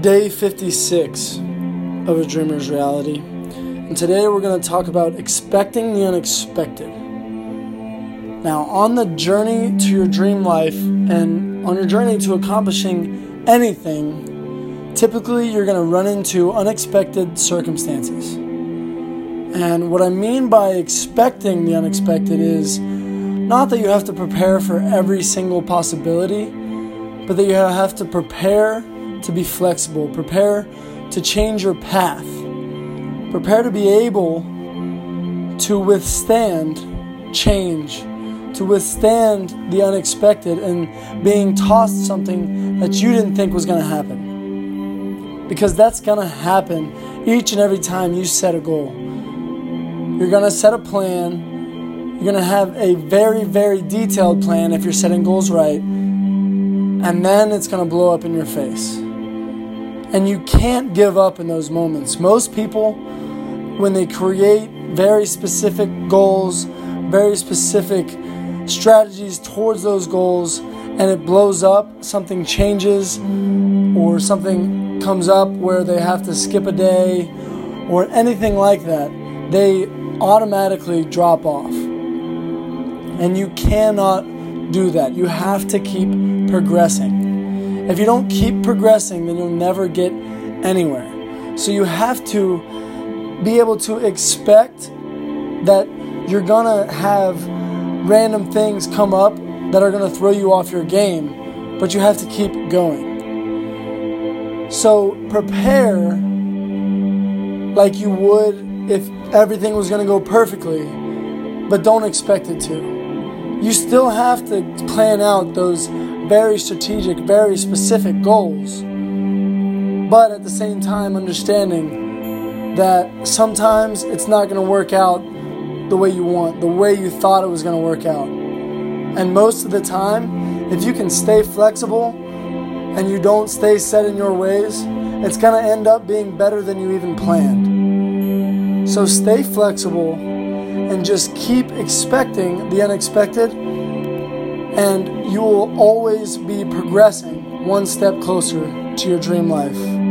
Day 56 of A Dreamer's Reality, and today we're going to talk about expecting the unexpected. Now, on the journey to your dream life and on your journey to accomplishing anything, typically you're going to run into unexpected circumstances. And what I mean by expecting the unexpected is not that you have to prepare for every single possibility, but that you have to prepare to be flexible, prepare to change your path, prepare to be able to withstand change, to withstand the unexpected and being tossed something that you didn't think was going to happen. Because that's going to happen each and every time you set a goal. You're going to set a plan, you're going to have a very, very detailed plan if you're setting goals right, and then it's going to blow up in your face. And you can't give up in those moments. Most people, when they create very specific goals, very specific strategies towards those goals, and it blows up, something changes, or something comes up where they have to skip a day, or anything like that, they automatically drop off. And you cannot do that. You have to keep progressing. If you don't keep progressing, then you'll never get anywhere. So you have to be able to expect that you're going to have random things come up that are going to throw you off your game, but you have to keep going. So prepare like you would if everything was going to go perfectly, but don't expect it to. You still have to plan out those very strategic, very specific goals, but at the same time understanding that sometimes it's not going to work out the way you want, the way you thought it was going to work out. And most of the time, if you can stay flexible and you don't stay set in your ways, it's going to end up being better than you even planned. So stay flexible and just keep expecting the unexpected, and you will always be progressing one step closer to your dream life.